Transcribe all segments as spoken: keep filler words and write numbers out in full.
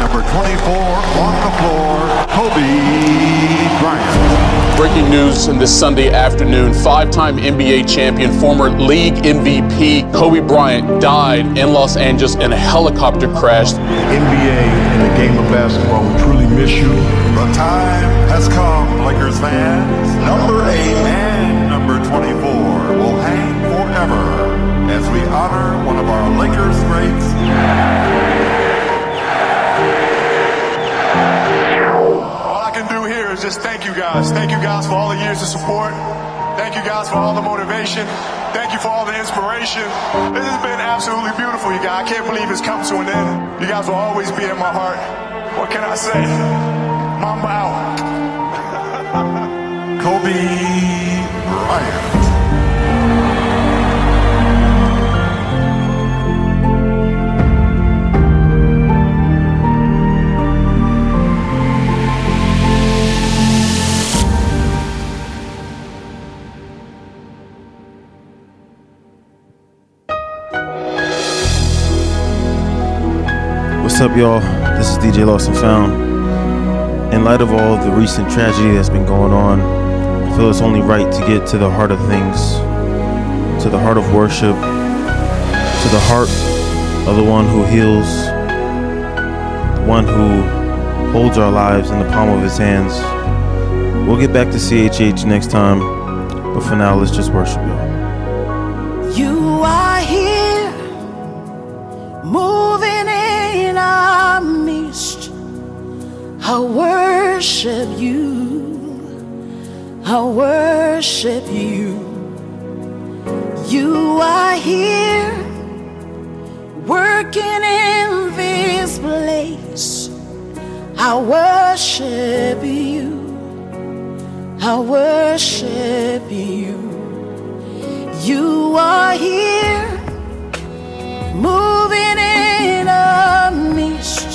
number twenty-four on the floor, Kobe Bryant. Breaking news on this Sunday afternoon, five-time N B A champion, former league M V P, Kobe Bryant died in Los Angeles in a helicopter crash. The N B A and the game of basketball will truly miss you. The time has come, Lakers fans. Number eight and number twenty-four will hang forever as we honor one of our Lakers greats. All I can do here is just thank you guys. Thank you guys for all the years of support. Thank you guys for all the motivation. Thank you for all the inspiration. This has been absolutely beautiful, you guys. I can't believe it's come to an end. You guys will always be in my heart. What can I say? Mamba out. Kobe Bryant. What's up, y'all? This is D J Lost and Found. In light of all the recent tragedy that's been going on, I feel it's only right to get to the heart of things, to the heart of worship, to the heart of the one who heals, the one who holds our lives in the palm of his hands. We'll get back to C H H next time, but for now, let's just worship, y'all. You are here, moving in our midst. I worship you, I worship you. You are here, working in this place. I worship you, I worship you. You are here, moving in a mist.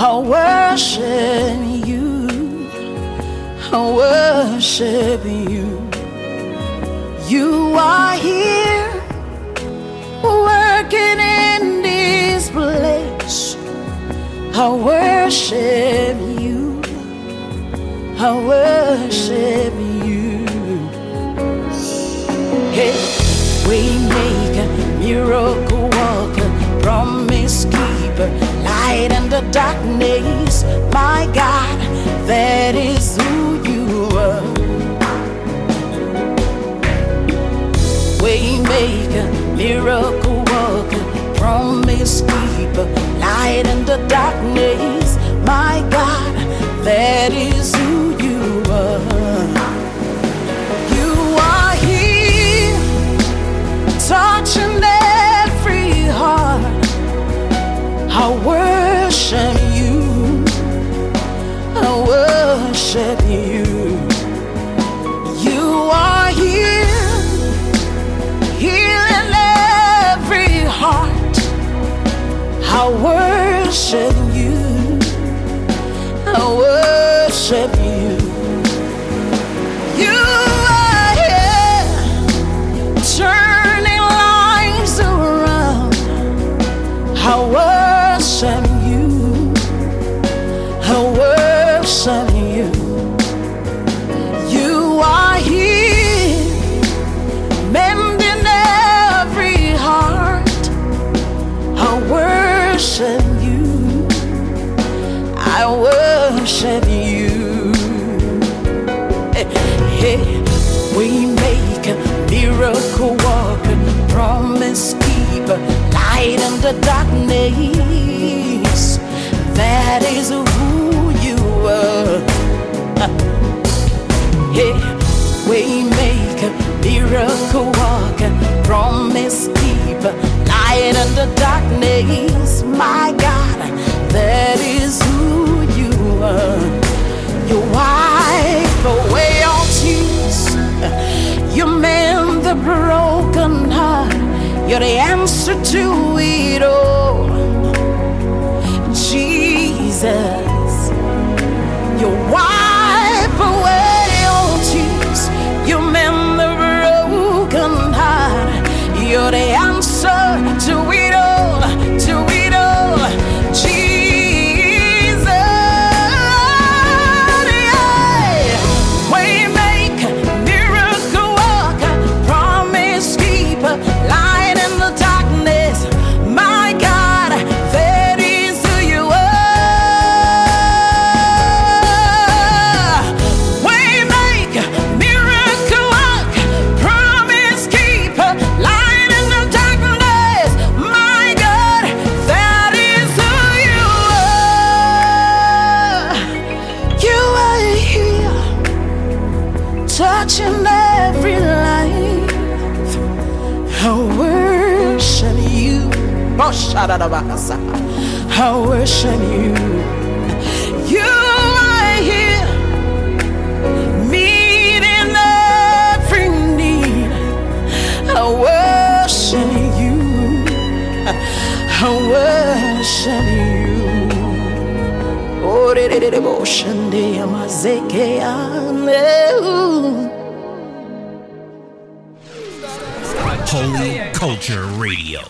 I worship you, I worship you. You are here, working in this place. I worship you, I worship you. Hey, Waymaker, miracle walker, promise keeper, light in the darkness. My God, that is who you are. Waymaker, miracle worker, promise keeper, light in the darkness. My God, that is who you are. You are here, touching every heart. I worship you, I worship you. You are here, healing every heart. I worship you, I worship you. You are here, turning lives around. I worship you, I worship you. You are here, mending every heart. I worship you, I worship you. Hey, hey. We make a miracle walker, promise keeper, light in the darkness. That is who you are. Hey, Waymaker, miracle walker, promise keeper, light in the darkness. My God, that is who you are. You wipe away all tears. You mend the broken heart. You're the answer to it all. Jesus, you wipe away all tears. You mend the broken heart. You're the answer to it all, to it all, Jesus. I worship you. You are here, meeting every need. I worship you. I worship you. Oh, de de de de, ocean de amazeke ane. Holy Culture Radio.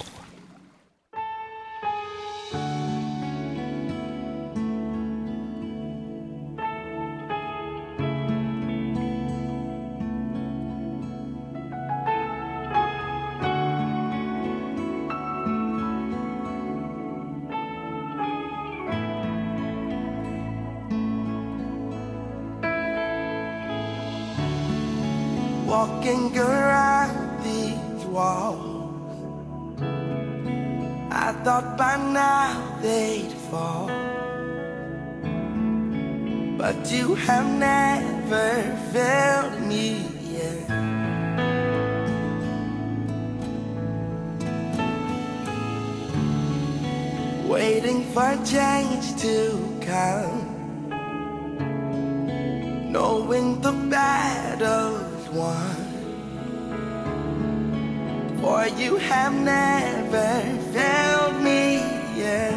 Walking around these walls, I thought by now they'd fall, but you have never failed me yet. Waiting for change to come, knowing the battle one, for you have never failed me yet.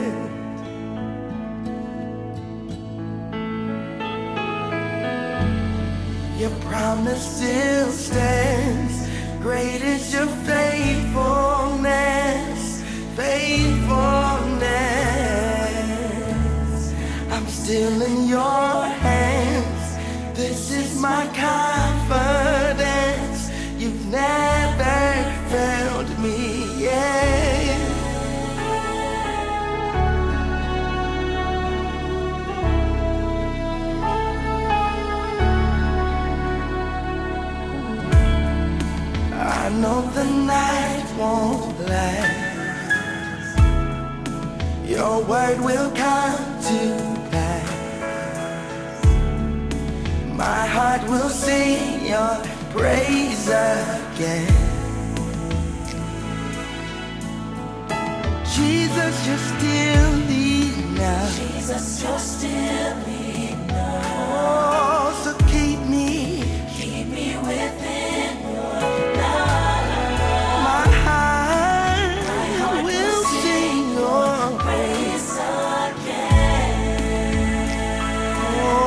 Your promise still stands. Great is your faithfulness, faithfulness. I'm still in your hands. This is my comfort. Never failed me yet. I know the night won't last. Your word will come to pass. My heart will sing your praise again. Jesus, you're still enough. Jesus, you're still enough. Oh, so keep me, keep me within your love. My heart, My heart will, will sing your praise again. Oh.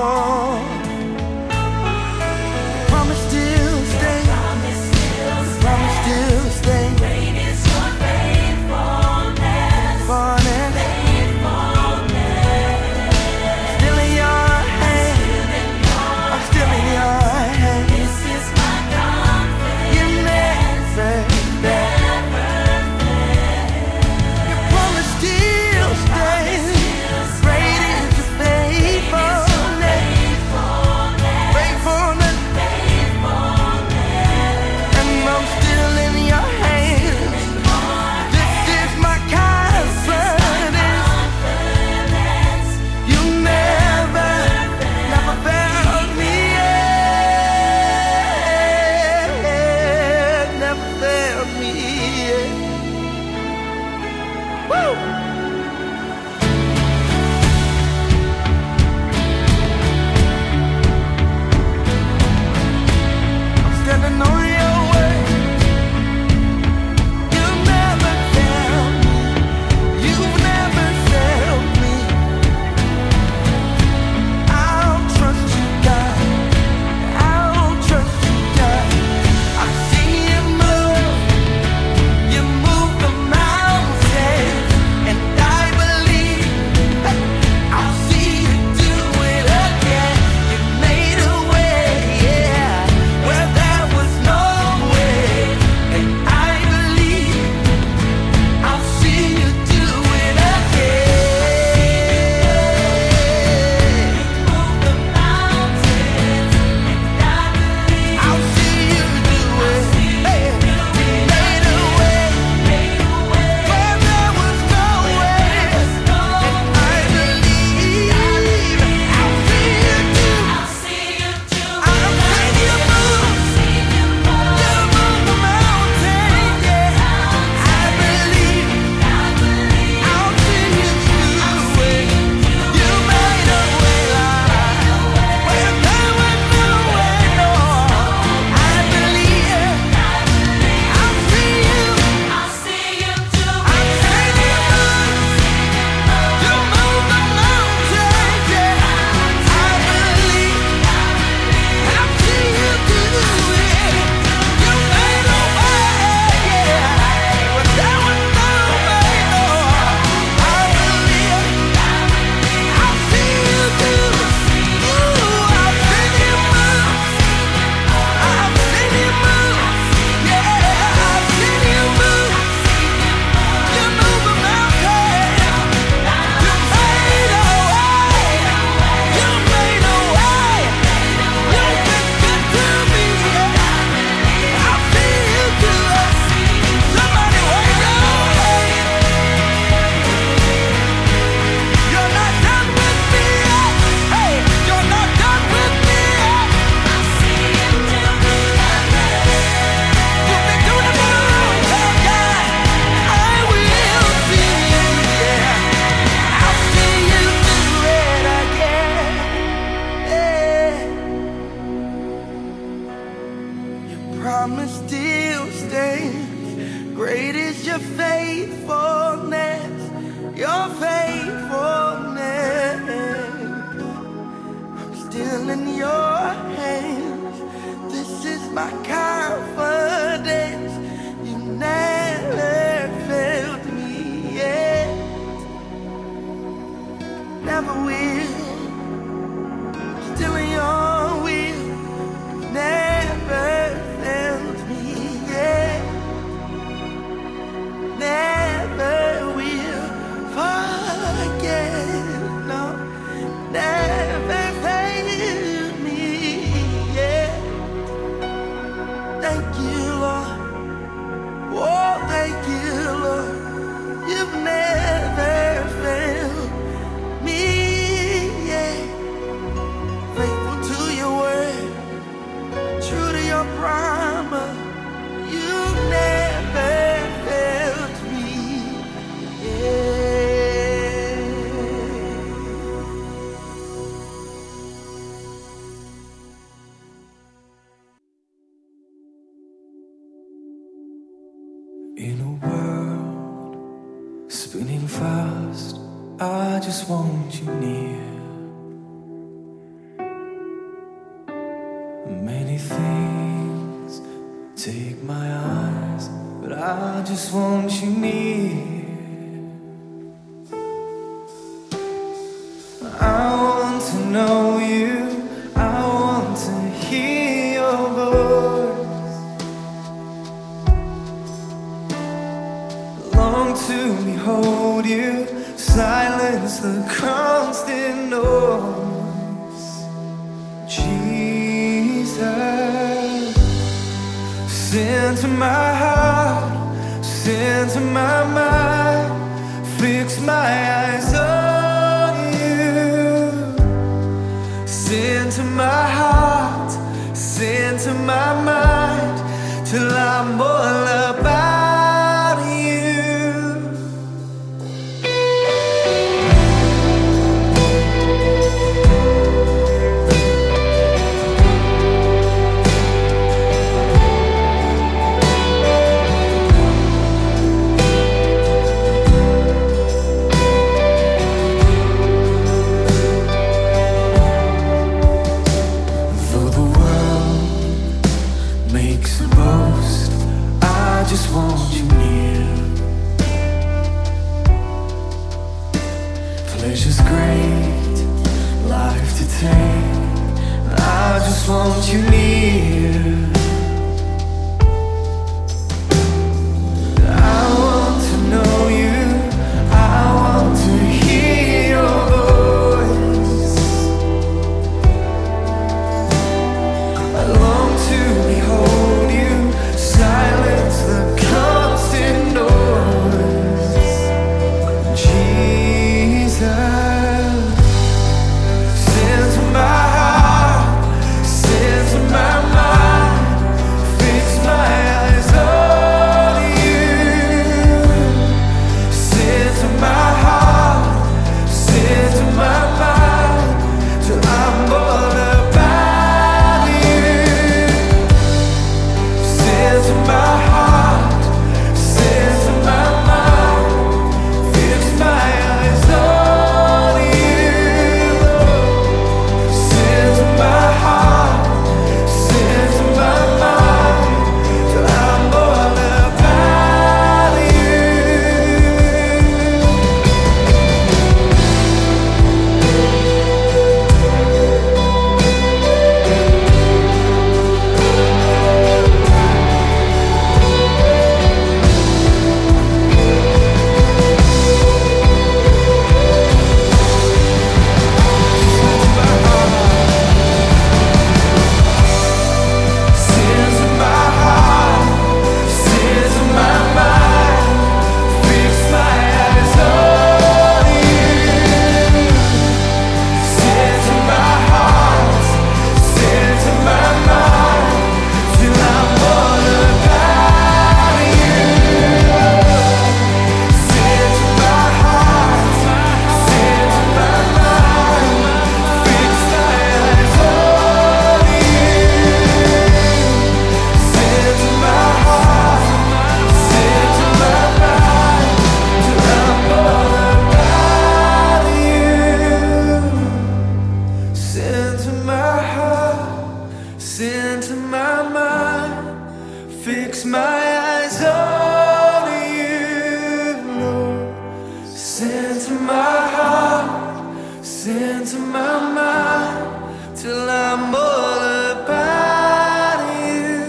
seeps into my mind till I'm all about you.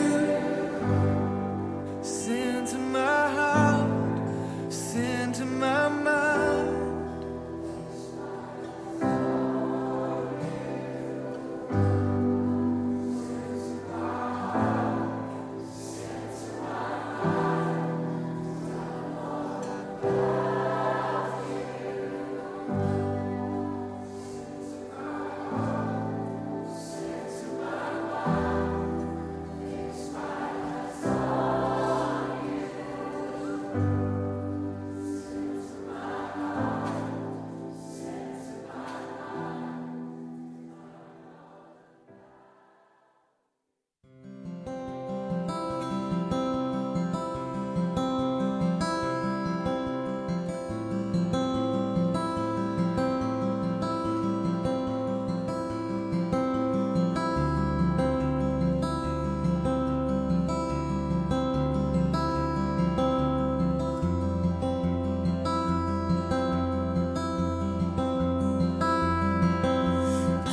Sin to my heart, sin to my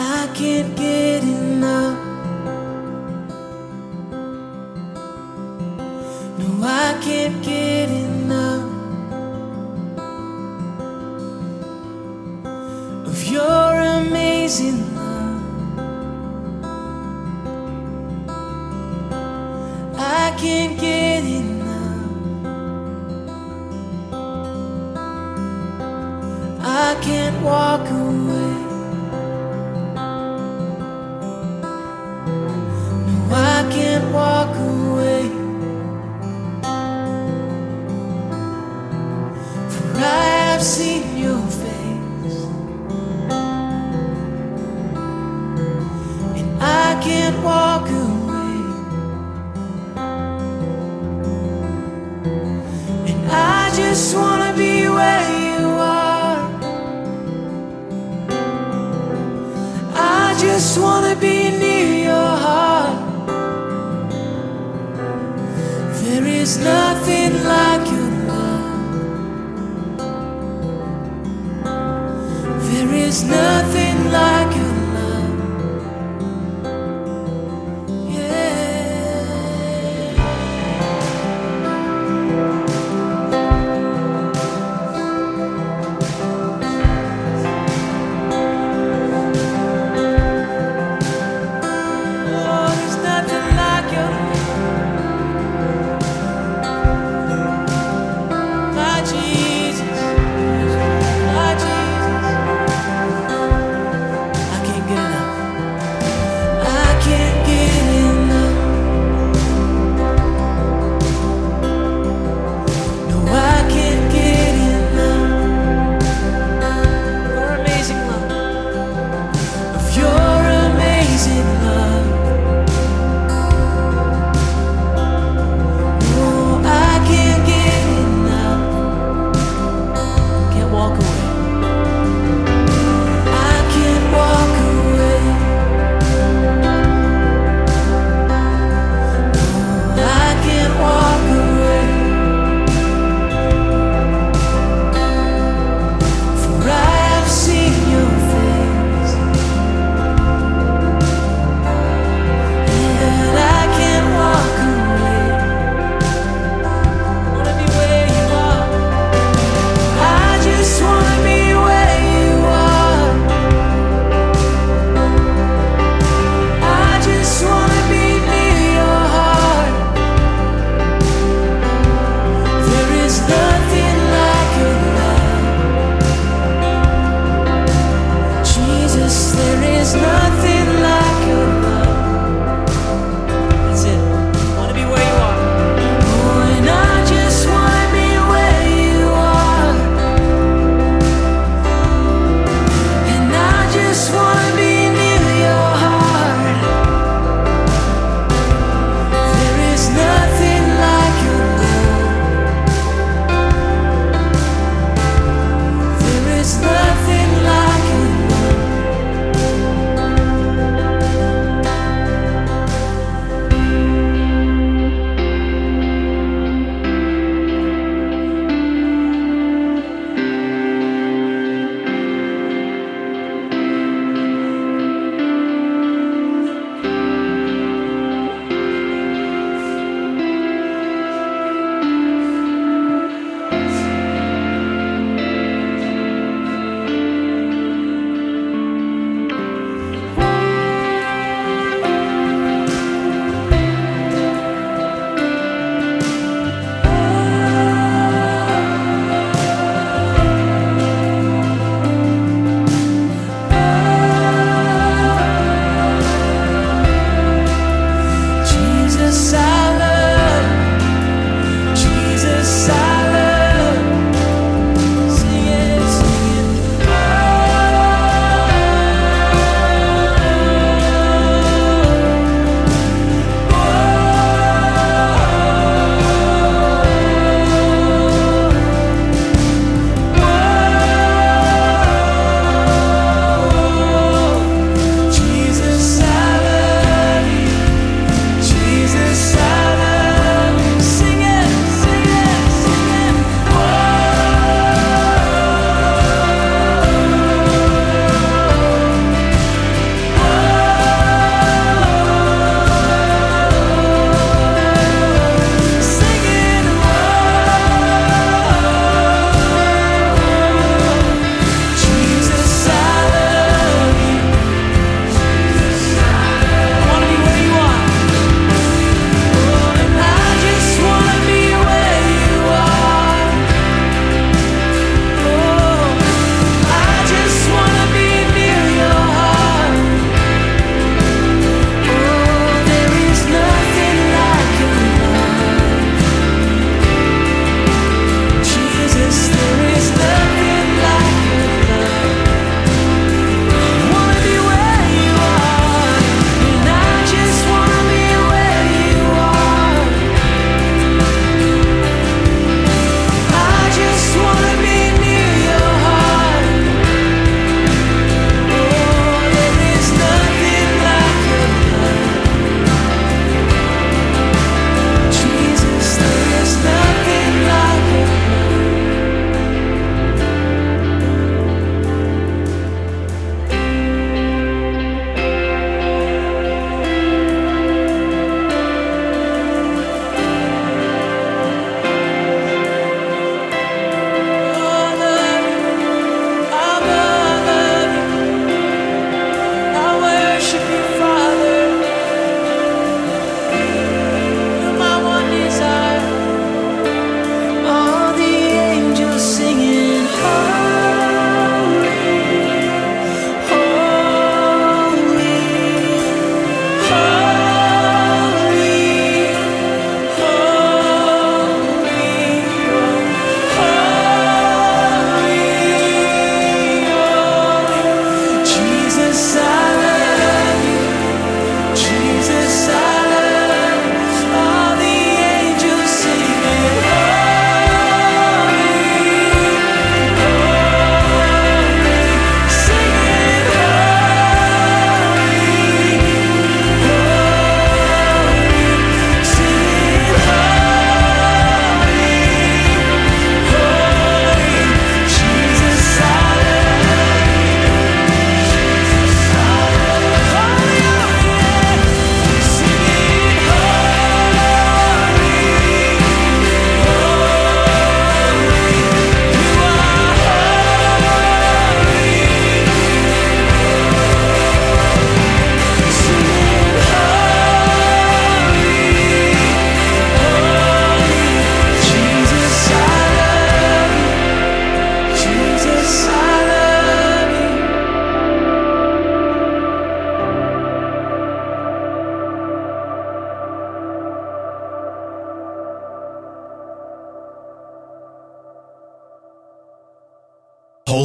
can't get enough. No, I can't get enough of your amazing love. I can't get enough. I can't walk away. Walk away, for I have seen your face, and I can't walk away, and I just wanna be where you are. I just wanna be near your heart. There is nothing like your love. There is nothing like your love. Yeah. Oh, there's nothing like your love. Jesus, my Jesus.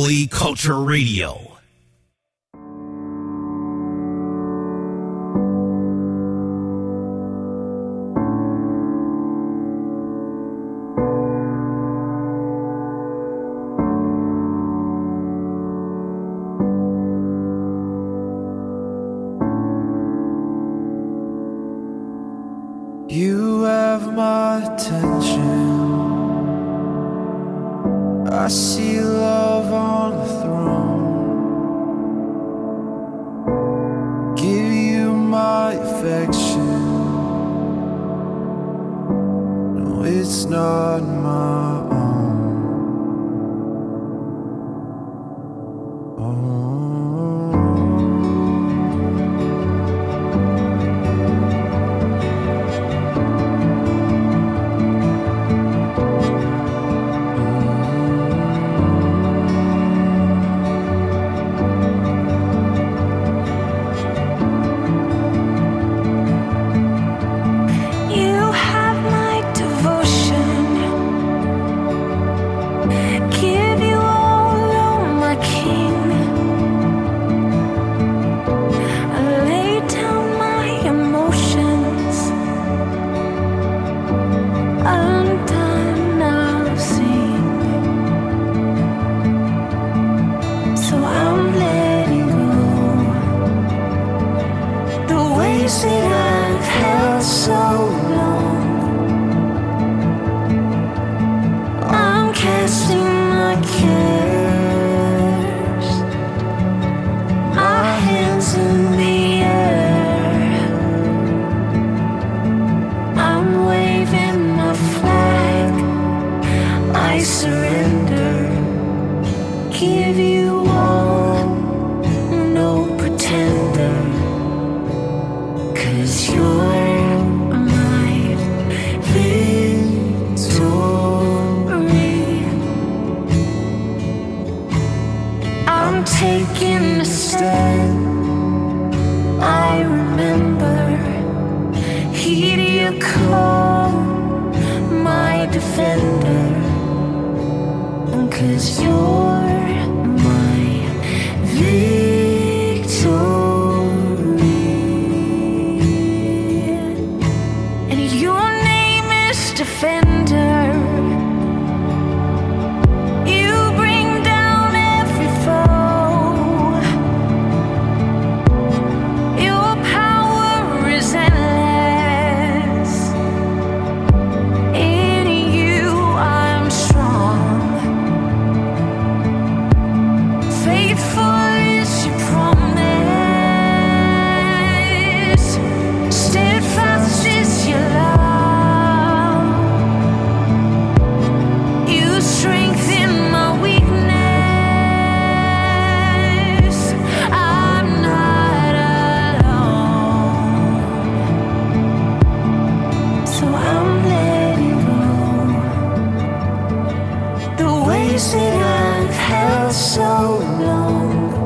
Holy Culture Radio. That I've held so long,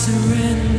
Surrender.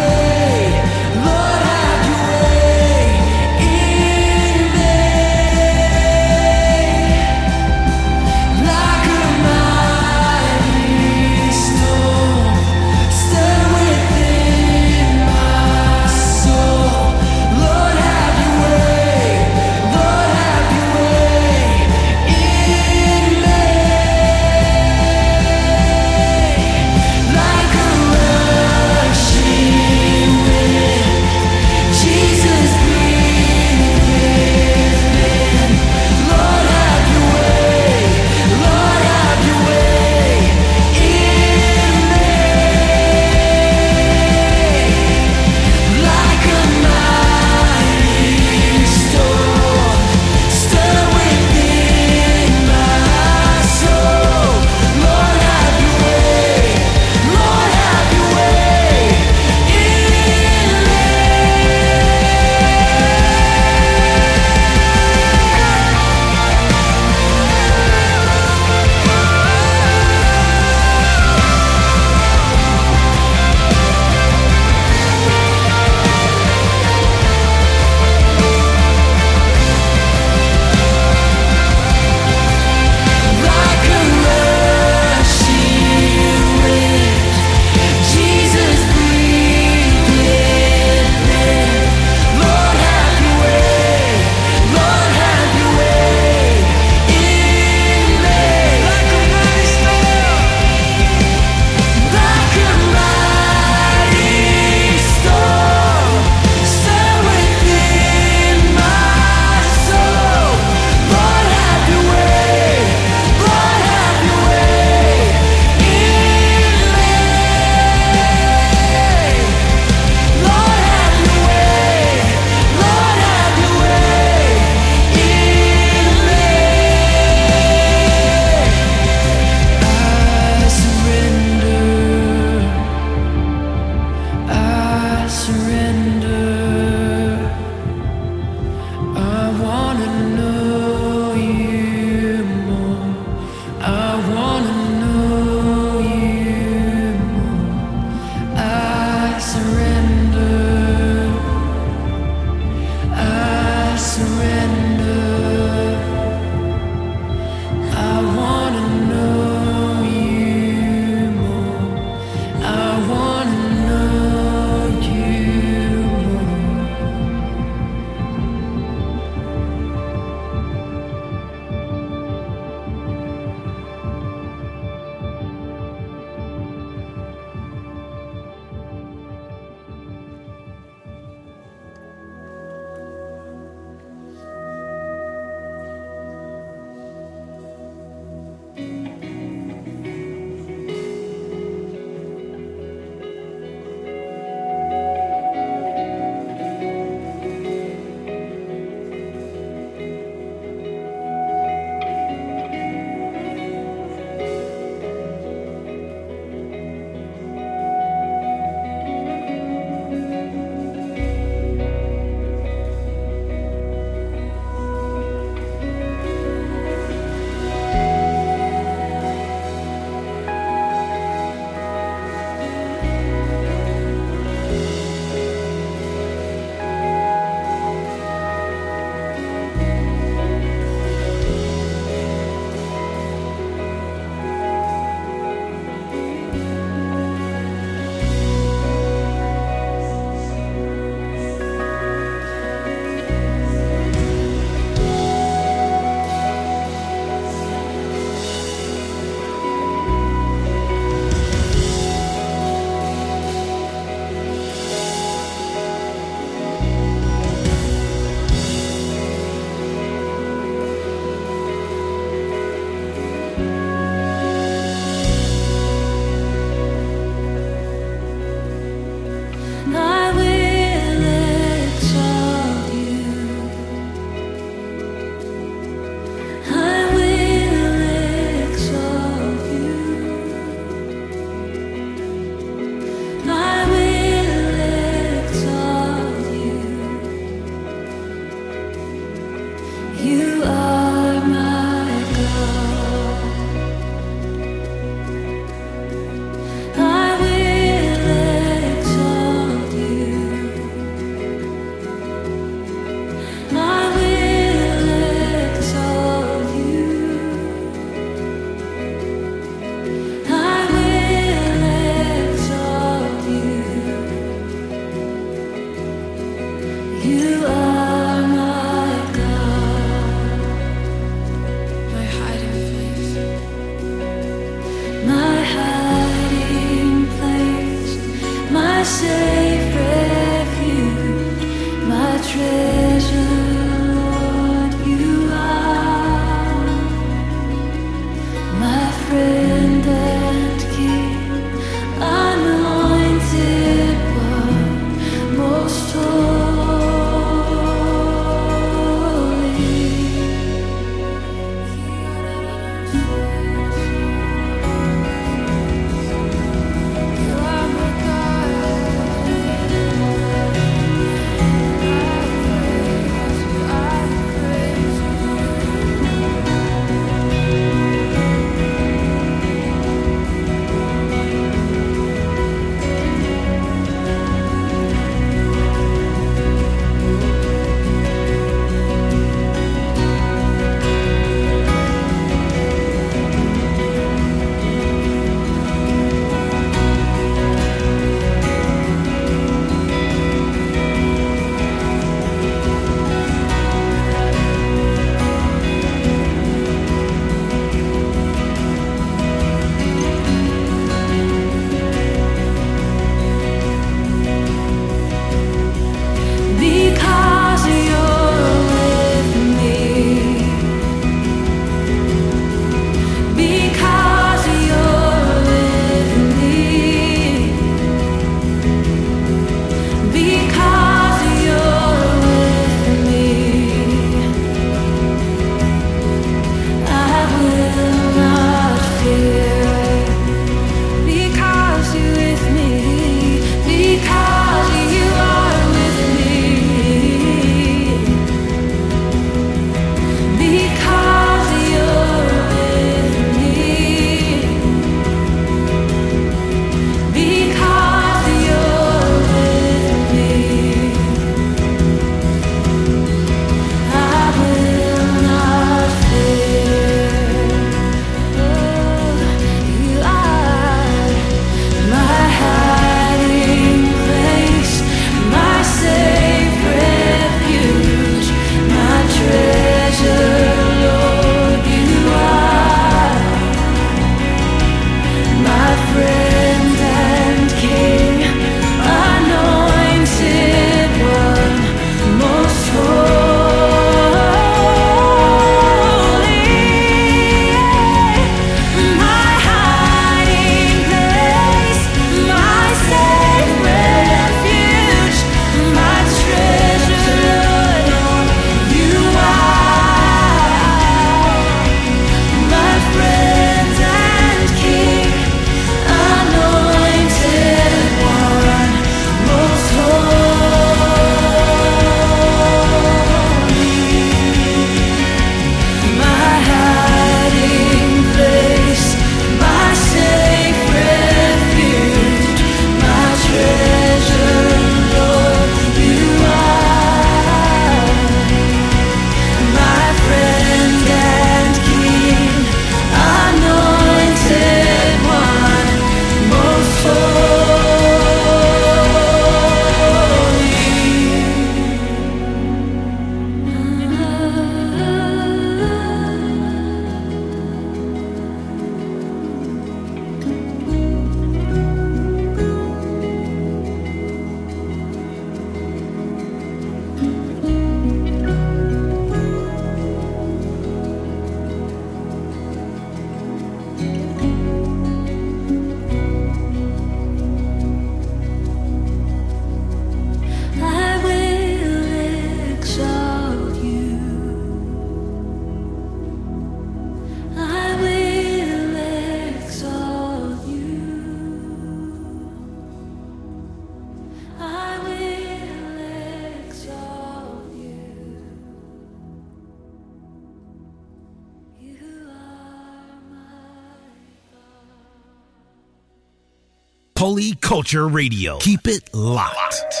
Holy Culture Radio. Keep it locked.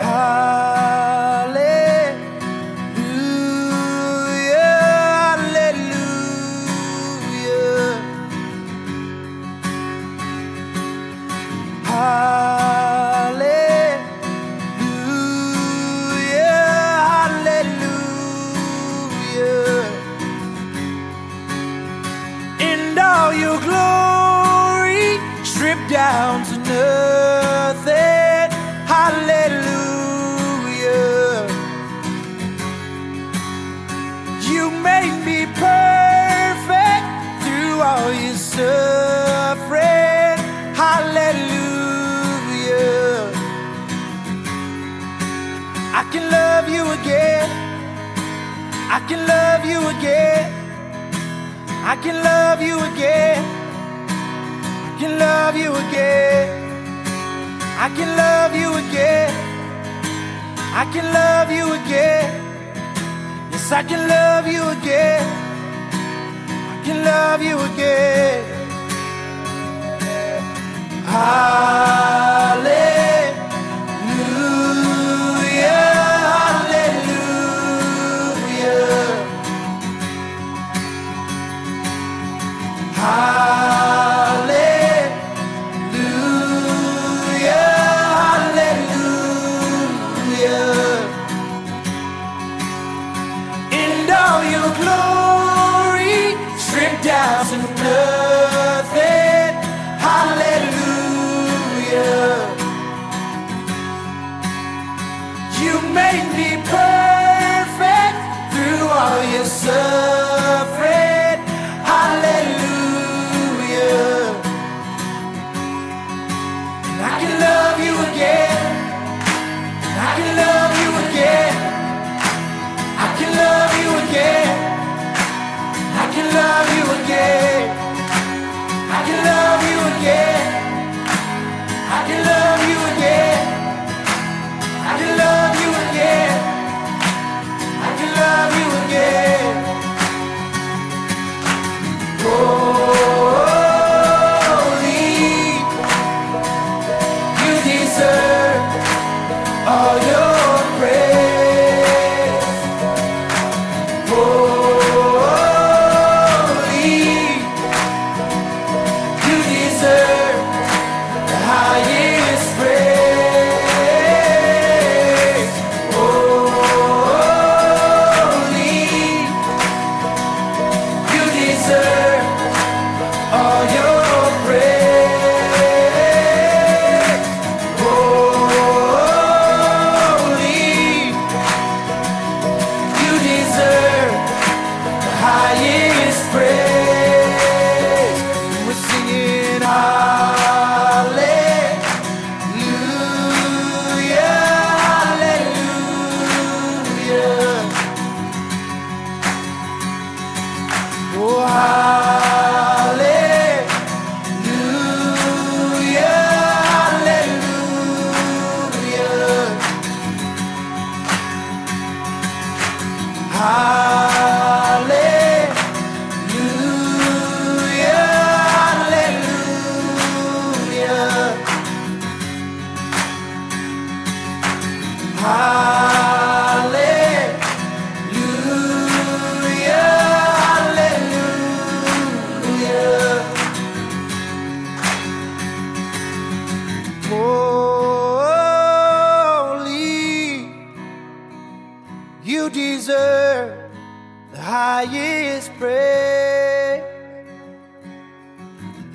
Hallelujah, hallelujah. Hallelujah, I can love you again. I can love you again. I can love you again. I can love you again. I can love you again. Yes, I can love you again. I can love you again. Hallelujah, hallelujah, hallelujah. Nothing, hallelujah. You made me perfect through all your suffering, hallelujah. And I can love you again. And I can love you again. I can love you again. I can love you again. I can love you again. I can love you again. I can love you again. I can love you again. Holy, you deserve all your praise.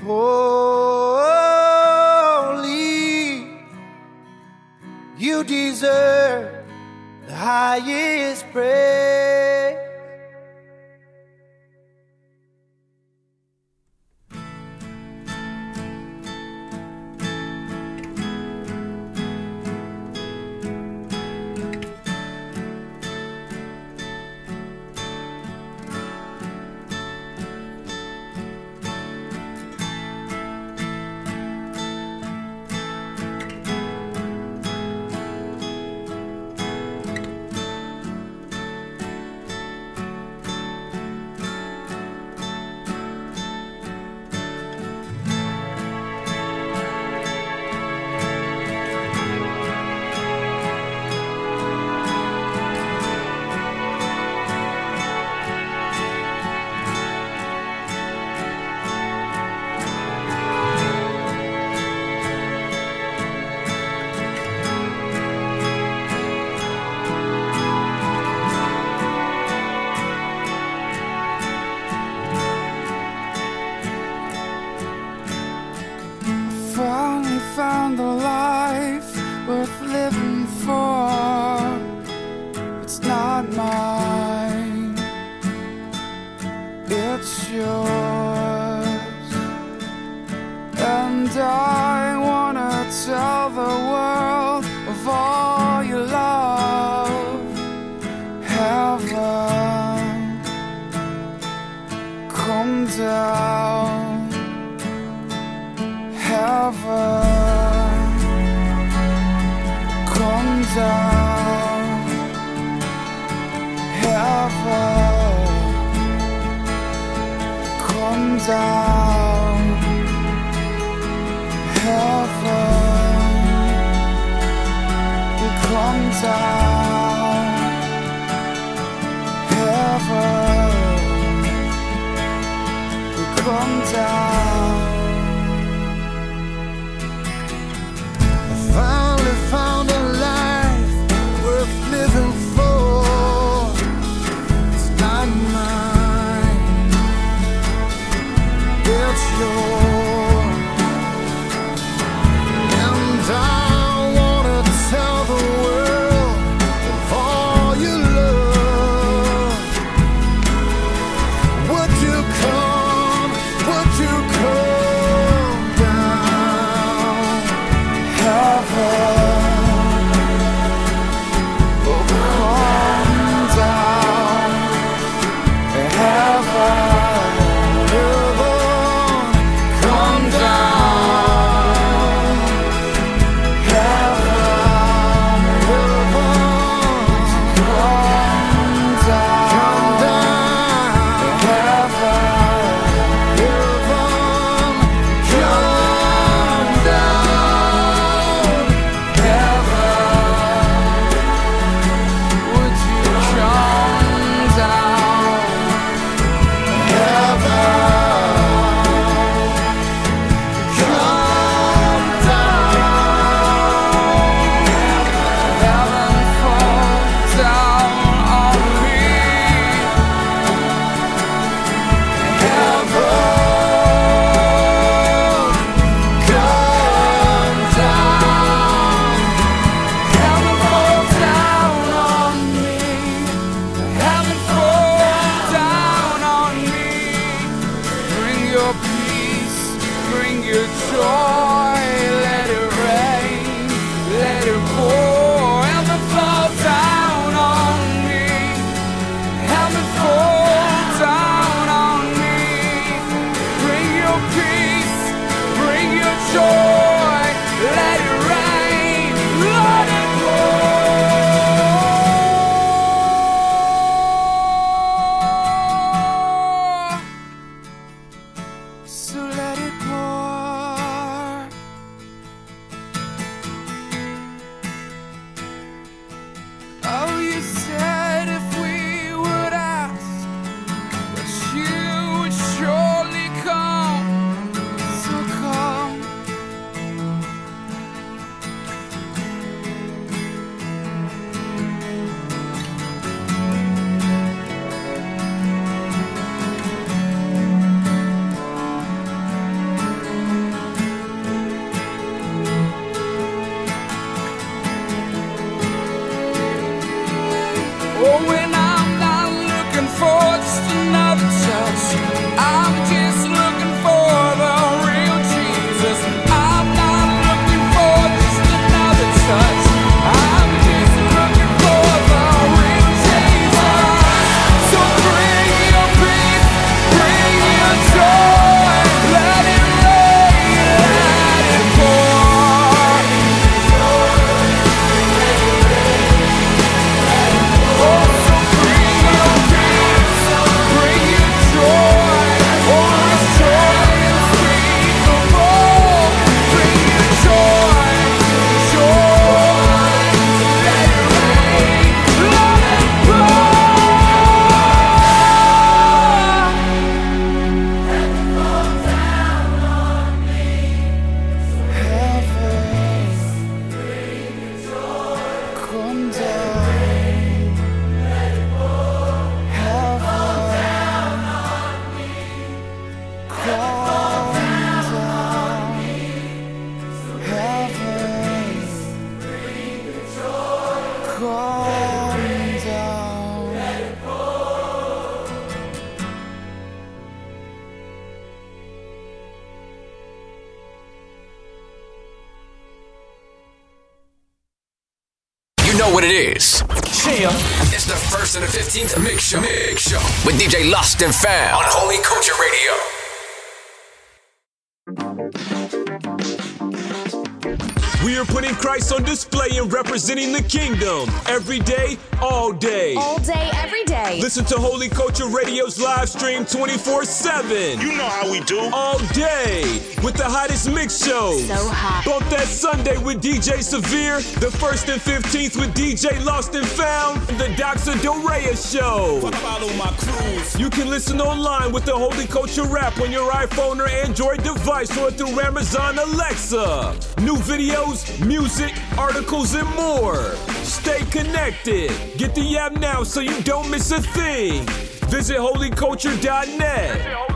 Oh, down, heaven, come down, heaven, you come down, heaven, you come down. With D J Lost and Found on Holy Culture Radio. We are putting Christ on display and representing the kingdom every day, all day. All day, every day. Listen to Holy Culture Radio's live stream twenty-four seven. You know how we do. All day with the hottest mix shows. So hot. Bump That Sunday with D J Severe, the first and fifteenth with D J Lost and Found, and the Doxa Dorea Show. Follow my cruise. You can listen online with the Holy Culture app on your iPhone or Android device or through Amazon Alexa. New videos, music, articles, and more. Stay connected. Get the app now so you don't miss a thing. Visit holy culture dot net.